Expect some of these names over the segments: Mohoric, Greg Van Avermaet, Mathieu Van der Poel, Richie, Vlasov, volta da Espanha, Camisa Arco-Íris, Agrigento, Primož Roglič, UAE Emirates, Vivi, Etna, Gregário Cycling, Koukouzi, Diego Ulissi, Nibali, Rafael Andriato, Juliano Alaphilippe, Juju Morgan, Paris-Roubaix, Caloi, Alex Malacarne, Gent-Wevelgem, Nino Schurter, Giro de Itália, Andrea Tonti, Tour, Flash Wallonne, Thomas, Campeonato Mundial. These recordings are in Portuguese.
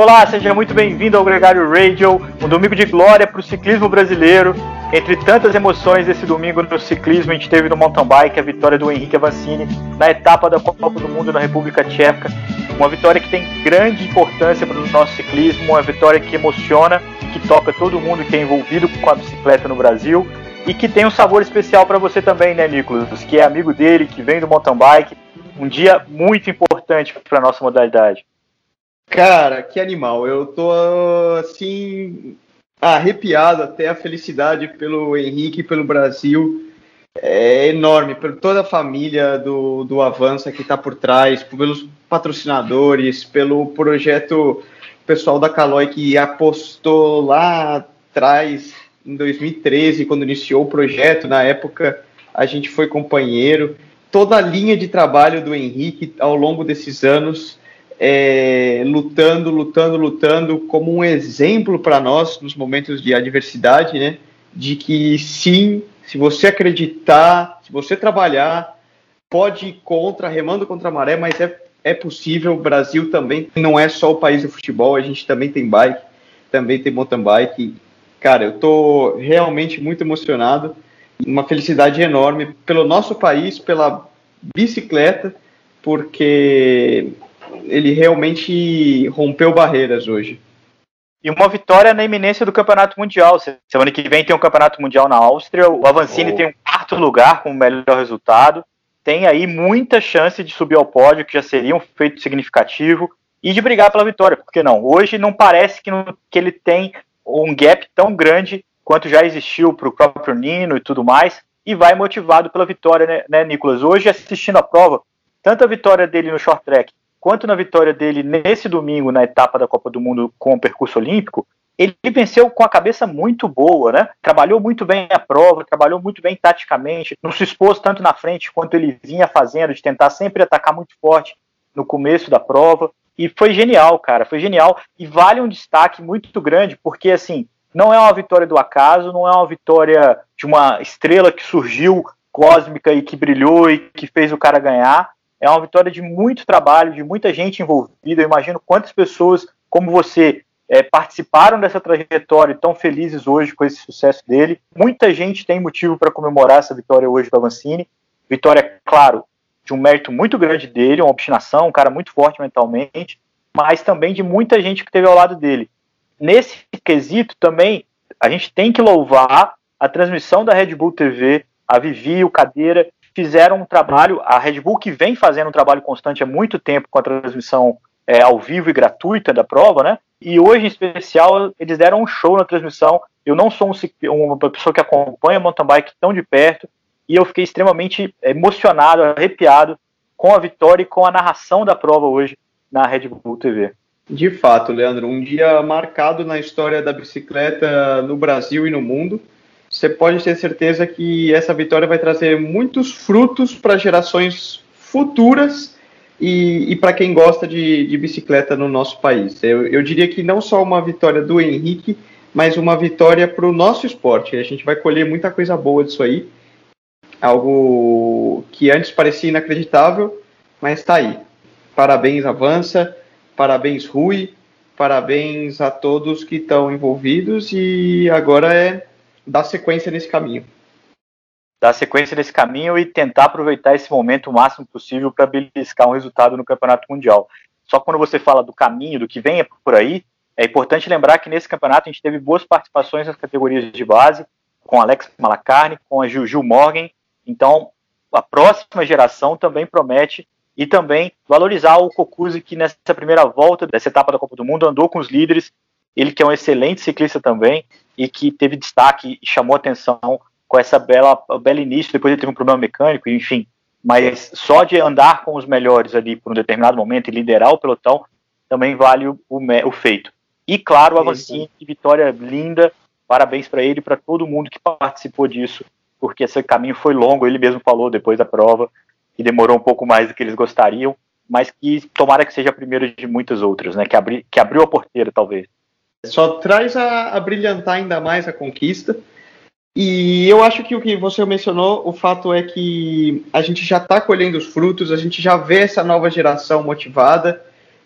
Olá, seja muito bem-vindo ao Gregário Radio, um domingo de glória para o ciclismo brasileiro. Entre tantas emoções desse domingo no ciclismo, a gente teve no mountain bike a vitória do Henrique Avancini na etapa da Copa do Mundo na República Tcheca. Uma vitória que tem grande importância para o nosso ciclismo, uma vitória que emociona, que toca todo mundo que é envolvido com a bicicleta no Brasil e que tem um sabor especial para você também, né, Nicolas? Que é amigo dele, que vem do mountain bike. Um dia muito importante para a nossa modalidade. Cara, que animal, eu tô assim, arrepiado até. A felicidade pelo Henrique e pelo Brasil é enorme, por toda a família do Avança que tá por trás, pelos patrocinadores, pelo projeto pessoal da Caloi que apostou lá atrás, em 2013, quando iniciou o projeto. Na época a gente foi companheiro. Toda a linha de trabalho do Henrique ao longo desses anos, lutando como um exemplo para nós nos momentos de adversidade, né? De que sim, se você acreditar, se você trabalhar, pode ir remando contra a maré, mas é possível. O Brasil também não é só o país do futebol, a gente também tem bike, também tem mountain bike. Cara, eu tô realmente muito emocionado, uma felicidade enorme pelo nosso país, pela bicicleta, porque ele realmente rompeu barreiras hoje. E uma vitória na iminência do Campeonato Mundial. Semana que vem tem um Campeonato Mundial na Áustria. O Avancini tem um quarto lugar com o melhor resultado. Tem aí muita chance de subir ao pódio, que já seria um feito significativo, e de brigar pela vitória, porque não? Hoje não parece que ele tem um gap tão grande quanto já existiu para o próprio Nino e tudo mais, e vai motivado pela vitória, né, Nicolas? Hoje, assistindo a prova, tanto a vitória dele no short track quanto na vitória dele nesse domingo na etapa da Copa do Mundo com o percurso olímpico, ele venceu com a cabeça muito boa, né? Trabalhou muito bem a prova, trabalhou muito bem taticamente, não se expôs tanto na frente quanto ele vinha fazendo, de tentar sempre atacar muito forte no começo da prova, e foi genial, cara, foi genial, e vale um destaque muito grande, porque assim, não é uma vitória do acaso, não é uma vitória de uma estrela que surgiu cósmica e que brilhou e que fez o cara ganhar. É uma vitória de muito trabalho, de muita gente envolvida. Eu imagino quantas pessoas como você participaram dessa trajetória e estão felizes hoje com esse sucesso dele. Muita gente tem motivo para comemorar essa vitória hoje do Avancini. Vitória, claro, de um mérito muito grande dele, uma obstinação, um cara muito forte mentalmente, mas também de muita gente que esteve ao lado dele. Nesse quesito também, a gente tem que louvar a transmissão da Red Bull TV, a Vivi, o Cadeira, fizeram um trabalho. A Red Bull, que vem fazendo um trabalho constante há muito tempo com a transmissão ao vivo e gratuita da prova, né? E hoje, em especial, eles deram um show na transmissão. Eu não sou uma pessoa que acompanha mountain bike tão de perto, e eu fiquei extremamente emocionado, arrepiado com a vitória e com a narração da prova hoje na Red Bull TV. De fato, Leandro, um dia marcado na história da bicicleta no Brasil e no mundo. Você pode ter certeza que essa vitória vai trazer muitos frutos para gerações futuras e para quem gosta de bicicleta no nosso país. Eu diria que não só uma vitória do Henrique, mas uma vitória para o nosso esporte. A gente vai colher muita coisa boa disso aí. Algo que antes parecia inacreditável, mas está aí. Parabéns, Avança. Parabéns, Rui. Parabéns a todos que estão envolvidos, e agora dar sequência nesse caminho. Dar sequência nesse caminho e tentar aproveitar esse momento o máximo possível para beliscar um resultado no Campeonato Mundial. Só quando você fala do caminho, do que vem por aí, é importante lembrar que nesse campeonato a gente teve boas participações nas categorias de base, com Alex Malacarne, com a Juju Morgan. Então, a próxima geração também promete, e também valorizar o Koukouzi, que nessa primeira volta dessa etapa da Copa do Mundo andou com os líderes. Ele que é um excelente ciclista também, e que teve destaque e chamou atenção com essa bela início. Depois ele teve um problema mecânico, enfim, mas só de andar com os melhores ali por um determinado momento e liderar o pelotão também vale o feito. E claro, o Avancini, vitória linda, parabéns para ele e para todo mundo que participou disso, porque esse caminho foi longo. Ele mesmo falou depois da prova que demorou um pouco mais do que eles gostariam, mas que tomara que seja a primeira de muitas outras, né? Que abriu a porteira, talvez. Só traz a brilhantar ainda mais a conquista. E eu acho que o que você mencionou, o fato é que a gente já está colhendo os frutos, a gente já vê essa nova geração motivada,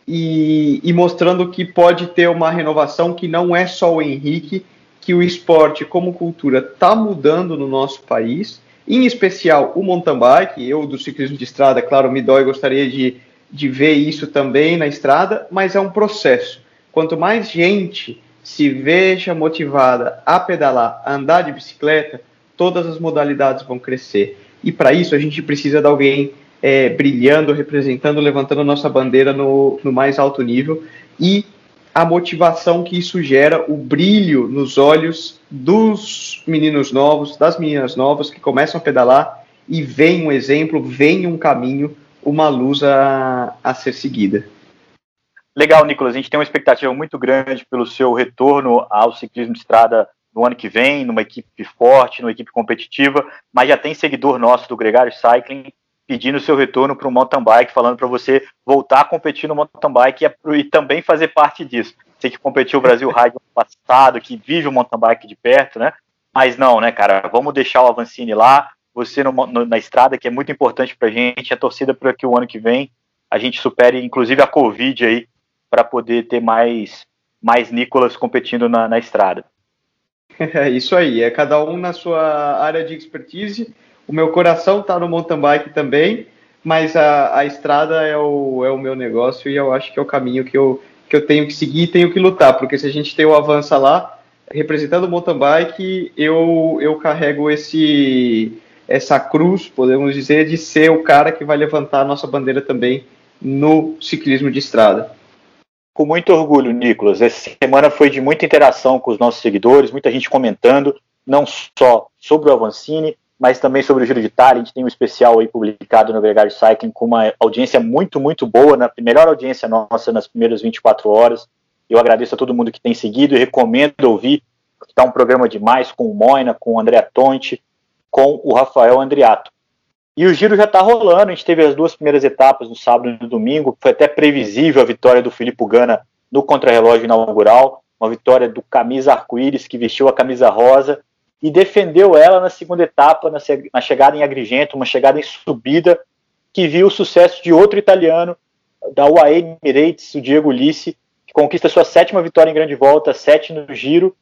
e mostrando que pode ter uma renovação, que não é só o Henrique, que o esporte como cultura está mudando no nosso país, em especial o mountain bike. Eu do ciclismo de estrada, claro, me dói, gostaria de ver isso também na estrada, mas é um processo. Quanto mais gente se veja motivada a pedalar, a andar de bicicleta, todas as modalidades vão crescer. E para isso a gente precisa de alguém brilhando, representando, levantando a nossa bandeira no mais alto nível. E a motivação que isso gera, o brilho nos olhos dos meninos novos, das meninas novas que começam a pedalar e vem um exemplo, vem um caminho, uma luz a ser seguida. Legal, Nicolas. A gente tem uma expectativa muito grande pelo seu retorno ao ciclismo de estrada no ano que vem, numa equipe forte, numa equipe competitiva, mas já tem seguidor nosso do Gregário Cycling pedindo o seu retorno para o mountain bike, falando para você voltar a competir no mountain bike e também fazer parte disso. Você que competiu o Brasil Ride no passado, que vive o mountain bike de perto, né? Mas não, né, cara? Vamos deixar o Avancini lá, você na estrada, que é muito importante para a gente, a torcida para que o ano que vem a gente supere, inclusive, a Covid aí, para poder ter mais Nicolas competindo na estrada. É isso aí, é cada um na sua área de expertise. O meu coração está no mountain bike também, mas a estrada é o meu negócio e eu acho que é o caminho que eu tenho que seguir e tenho que lutar, porque se a gente tem o Avança lá, representando o mountain bike, eu carrego essa cruz, podemos dizer, de ser o cara que vai levantar a nossa bandeira também no ciclismo de estrada. Com muito orgulho, Nicolas. Essa semana foi de muita interação com os nossos seguidores, muita gente comentando, não só sobre o Avancini, mas também sobre o Giro de Itália. A gente tem um especial aí publicado no Gregário Cycling com uma audiência muito, muito boa, na melhor audiência nossa nas primeiras 24 horas. Eu agradeço a todo mundo que tem seguido e recomendo ouvir, porque está um programa demais com o Moina, com o Andrea Tonti, com o Rafael Andriato. E o Giro já está rolando, a gente teve as duas primeiras etapas no sábado e no domingo, foi até previsível a vitória do Filippo Ganna no contrarrelógio inaugural, uma vitória do Camisa Arco-Íris, que vestiu a camisa rosa, e defendeu ela na segunda etapa, na chegada em Agrigento, uma chegada em subida, que viu o sucesso de outro italiano, da UAE Emirates, o Diego Ulissi, que conquista sua 7ª vitória em grande volta, 7 no Giro,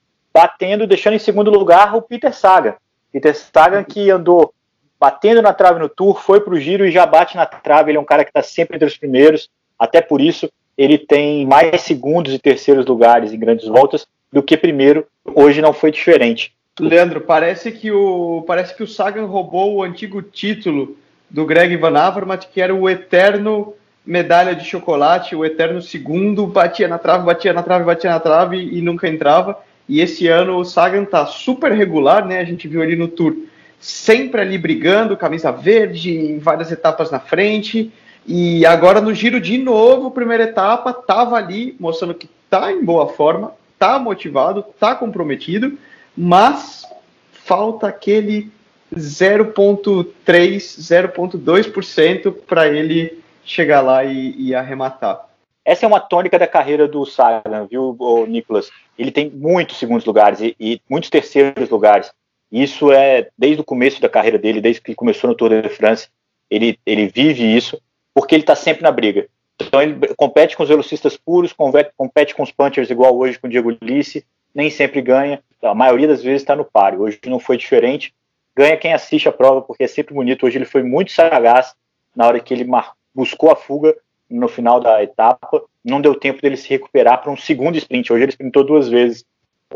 deixando em segundo lugar o Peter Sagan. Peter Sagan, que andou batendo na trave no Tour, foi para o Giro e já bate na trave. Ele é um cara que está sempre entre os primeiros, até por isso ele tem mais segundos e terceiros lugares em grandes voltas do que primeiro, hoje não foi diferente. Leandro, parece que o Sagan roubou o antigo título do Greg Van Avermaet, que era o eterno medalha de chocolate, o eterno segundo, batia na trave e nunca entrava. E esse ano o Sagan tá super regular, né? A gente viu ele no Tour sempre ali brigando, camisa verde, em várias etapas na frente. E agora no Giro de novo, primeira etapa, tava ali mostrando que tá em boa forma, tá motivado, tá comprometido. Mas falta aquele 0,3%, 0,2% para ele chegar lá e arrematar. Essa é uma tônica da carreira do Sagan, viu, Nicolas? Ele tem muitos segundos lugares e muitos terceiros lugares. Isso é desde o começo da carreira dele, desde que começou no Tour de France. Ele vive isso porque ele está sempre na briga. Então ele compete com os velocistas puros, compete com os punchers igual hoje com o Diego Ulissi, nem sempre ganha. A maioria das vezes está no páreo. Hoje não foi diferente. Ganha quem assiste a prova, porque é sempre bonito. Hoje ele foi muito sagaz na hora que ele buscou a fuga no final da etapa. Não deu tempo dele se recuperar para um segundo sprint. Hoje ele sprintou 2 vezes.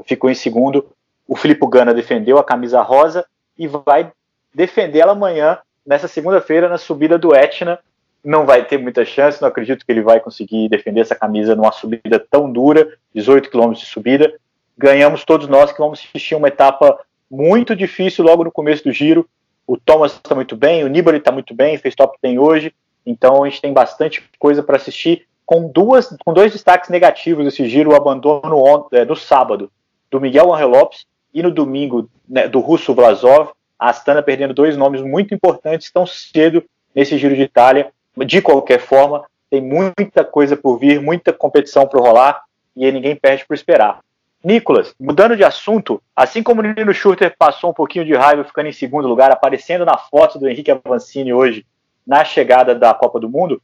Ficou em segundo. O Filippo Ganna defendeu a camisa rosa e vai defender ela amanhã, nessa segunda-feira, na subida do Etna. Não vai ter muita chance. Não acredito que ele vai conseguir defender essa camisa numa subida tão dura. 18 km de subida. Ganhamos todos nós que vamos assistir uma etapa muito difícil logo no começo do Giro. O Thomas está muito bem, o Nibali está muito bem, fez top 10 hoje. Então a gente tem bastante coisa para assistir, com 2 destaques negativos desse Giro, o abandono no sábado do Miguel Angel Lopes e no domingo, né, do russo Vlasov. A Astana perdendo 2 nomes muito importantes tão cedo nesse Giro de Itália. De qualquer forma, tem muita coisa por vir, muita competição para rolar e ninguém perde por esperar. Nicolas, mudando de assunto, assim como o Nino Schurter passou um pouquinho de raiva ficando em segundo lugar, aparecendo na foto do Henrique Avancini hoje na chegada da Copa do Mundo,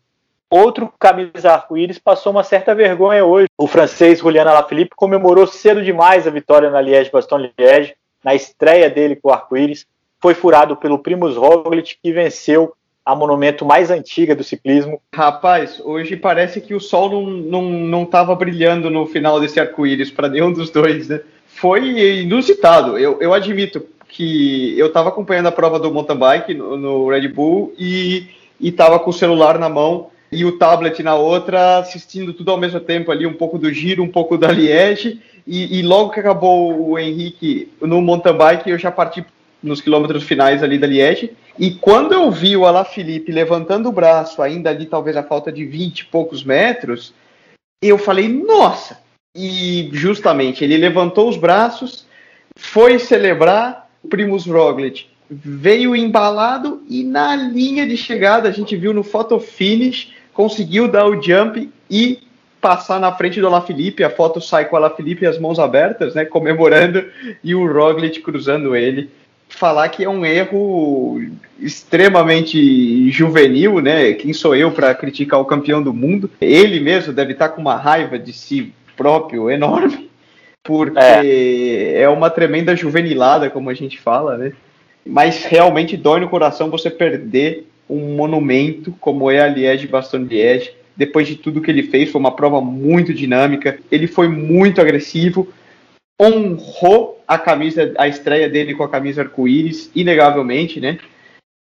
Outro camisa arco-íris passou uma certa vergonha hoje. O francês Juliano Alaphilippe comemorou cedo demais a vitória na Liège-Bastogne-Liège. Na estreia dele com o arco-íris, foi furado pelo Primož Roglič, que venceu a monumento mais antiga do ciclismo. Rapaz, hoje parece que o sol não estava brilhando no final desse arco-íris para nenhum dos dois, né? Foi inusitado. Eu admito que eu estava acompanhando a prova do mountain bike no Red Bull e estava com o celular na mão e o tablet na outra, assistindo tudo ao mesmo tempo ali, um pouco do Giro, um pouco da Liège, e logo que acabou o Henrique no mountain bike, eu já parti nos quilômetros finais ali da Liège, e quando eu vi o Alaphilippe levantando o braço, ainda ali talvez a falta de 20 e poucos metros, eu falei, nossa! E justamente, ele levantou os braços, foi celebrar, Primož Roglič veio embalado, e na linha de chegada, a gente viu no photo finish, conseguiu dar o jump e passar na frente do Alaphilippe. A foto sai com o Alaphilippe e as mãos abertas, né, comemorando, e o Roglič cruzando ele. Falar que é um erro extremamente juvenil, né? Quem sou eu para criticar o campeão do mundo? Ele mesmo deve estar com uma raiva de si próprio enorme, porque é uma tremenda juvenilada, como a gente fala, né? Mas realmente dói no coração você perder um monumento como é a Liège-Bastogne-Liège. Depois de tudo que ele fez, foi uma prova muito dinâmica, ele foi muito agressivo, honrou a estreia dele com a camisa arco-íris, inegavelmente, né?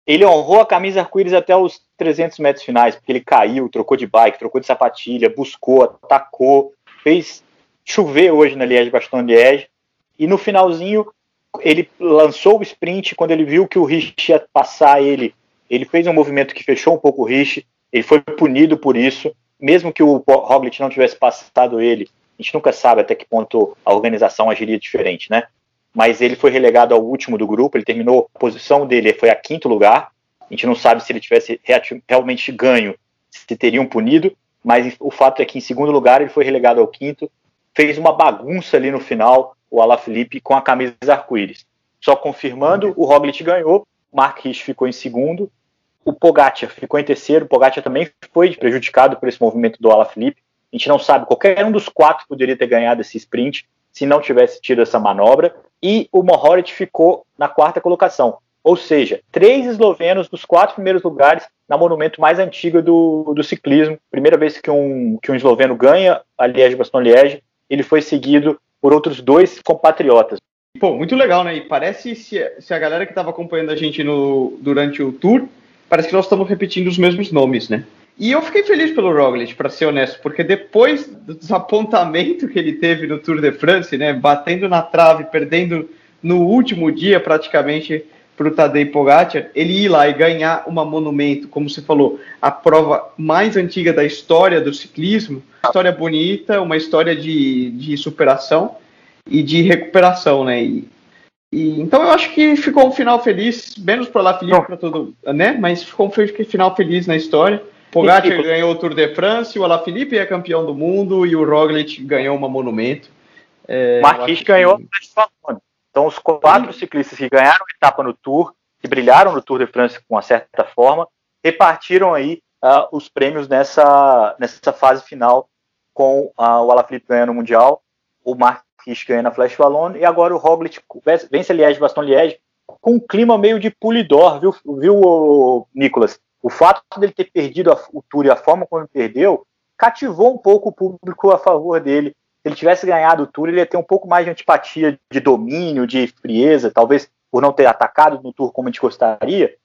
Ele honrou a camisa arco-íris até os 300 metros finais, porque ele caiu, trocou de bike, trocou de sapatilha, buscou, atacou, fez chover hoje na Liège-Bastogne-Liège, e no finalzinho ele lançou o sprint. Quando ele viu que o Richie ia passar ele fez um movimento que fechou um pouco o Richie, ele foi punido por isso, mesmo que o Roglič não tivesse passado ele. A gente nunca sabe até que ponto a organização agiria diferente, né? Mas ele foi relegado ao último do grupo, ele terminou, a posição dele foi a quinto lugar, a gente não sabe se ele tivesse realmente ganho, se teriam punido, mas o fato é que em segundo lugar ele foi relegado ao quinto, fez uma bagunça ali no final, o Alaphilippe com a camisa arco-íris. Só confirmando, o Roglič ganhou, Mark Richt ficou em segundo, o Pogacar ficou em terceiro, o Pogacar também foi prejudicado por esse movimento do Alaphilippe. A gente não sabe, qualquer um dos quatro poderia ter ganhado esse sprint se não tivesse tido essa manobra. E o Mohoric ficou na quarta colocação. Ou seja, 3 eslovenos dos 4 primeiros lugares na monumento mais antiga do ciclismo. Primeira vez que um esloveno ganha a Liège-Bastogne-Liège, ele foi seguido por outros 2 compatriotas. Pô, muito legal, né? E parece, se a galera que estava acompanhando a gente durante o Tour, parece que nós estamos repetindo os mesmos nomes, né? E eu fiquei feliz pelo Roglič, para ser honesto, porque depois do desapontamento que ele teve no Tour de France, né, batendo na trave, perdendo no último dia praticamente para o Tadej Pogacar, ele ir lá e ganhar uma monumento, como você falou, a prova mais antiga da história do ciclismo, uma história bonita, uma história de superação e de recuperação, né? Então eu acho que ficou um final feliz, menos para o Alaphilippe, para todo, né? Mas ficou um final feliz na história. Pogacar ganhou o Tour de France, o Alaphilippe é campeão do mundo e o Roglič ganhou uma monumento. Marquinhos ganhou a... Então os 4 ciclistas que ganharam a etapa no Tour, que brilharam no Tour de France com uma certa forma, repartiram aí os prêmios nessa fase final, com o Alaphilippe ganhando o Mundial, o Marquinhos ganhando a Flash Wallonne, e agora o Roglič vence a Liège-Bastogne-Liège com um clima meio de pulidor, viu Nicolas? O fato dele ter perdido o Tour e a forma como ele perdeu, cativou um pouco o público a favor dele. Se ele tivesse ganhado o Tour, ele ia ter um pouco mais de antipatia, de domínio, de frieza, talvez por não ter atacado no Tour como a gente gostaria.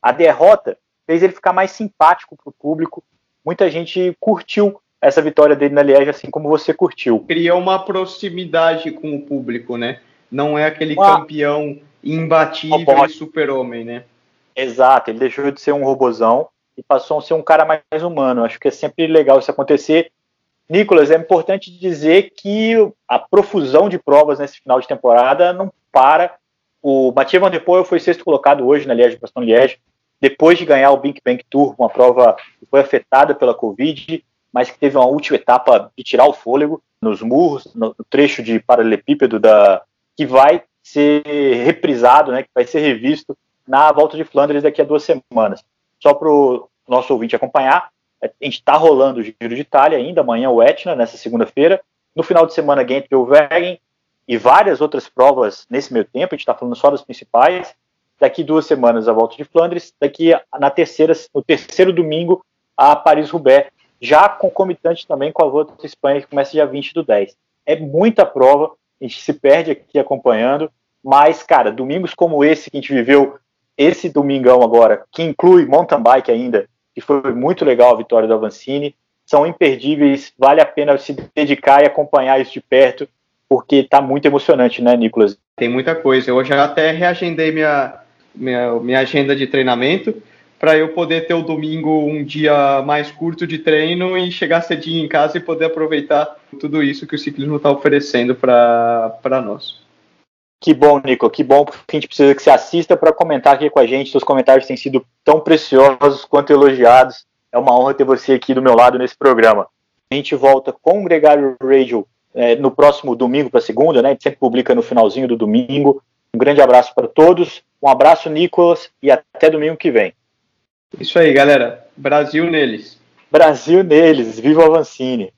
A derrota fez ele ficar mais simpático para o público. Muita gente curtiu essa vitória dele na Liège, assim como você curtiu. Cria uma proximidade com o público, né? Não é aquele campeão imbatível e super-homem, né? Exato, ele deixou de ser um robozão e passou a ser um cara mais humano. Acho que é sempre legal isso acontecer. Nicolas, é importante dizer que a profusão de provas nesse final de temporada não para. O Mathieu van der Poel foi 6º colocado hoje na Liège-Bastogne-Liège, depois de ganhar o Big Bang Tour, uma prova que foi afetada pela Covid, mas que teve uma última etapa de tirar o fôlego nos murros, no trecho de paralelepípedo que vai ser reprisado, né, que vai ser revisto na volta de Flandres daqui a 2 semanas. Só para o nosso ouvinte acompanhar, A gente está rolando o Giro de Itália ainda, amanhã o Etna, nessa segunda-feira. No final de semana, Gent-Wevelgem e várias outras provas nesse meio tempo. A gente está falando só das principais. Daqui 2 semanas, a volta de Flandres. Daqui no terceiro domingo, a Paris-Roubaix, já concomitante também com a volta da Espanha, que começa dia 20/10. É muita prova, a gente se perde aqui acompanhando, mas, cara, domingos como esse que a gente viveu, esse domingão agora, que inclui mountain bike ainda, que foi muito legal a vitória do Avancini, são imperdíveis, vale a pena se dedicar e acompanhar isso de perto, porque tá muito emocionante, né, Nicolas? Tem muita coisa, eu já até reagendei minha agenda de treinamento, para eu poder ter o domingo um dia mais curto de treino e chegar cedinho em casa e poder aproveitar tudo isso que o ciclismo está oferecendo para nós. Que bom, Nico, que bom, porque a gente precisa que você assista para comentar aqui com a gente. Seus comentários têm sido tão preciosos quanto elogiados. É uma honra ter você aqui do meu lado nesse programa. A gente volta com o Gregário Radio no próximo domingo para segunda, né? A gente sempre publica no finalzinho do domingo. Um grande abraço para todos, um abraço, Nicolas, e até domingo que vem. Isso aí, galera. Brasil neles. Brasil neles. Viva o Avancini.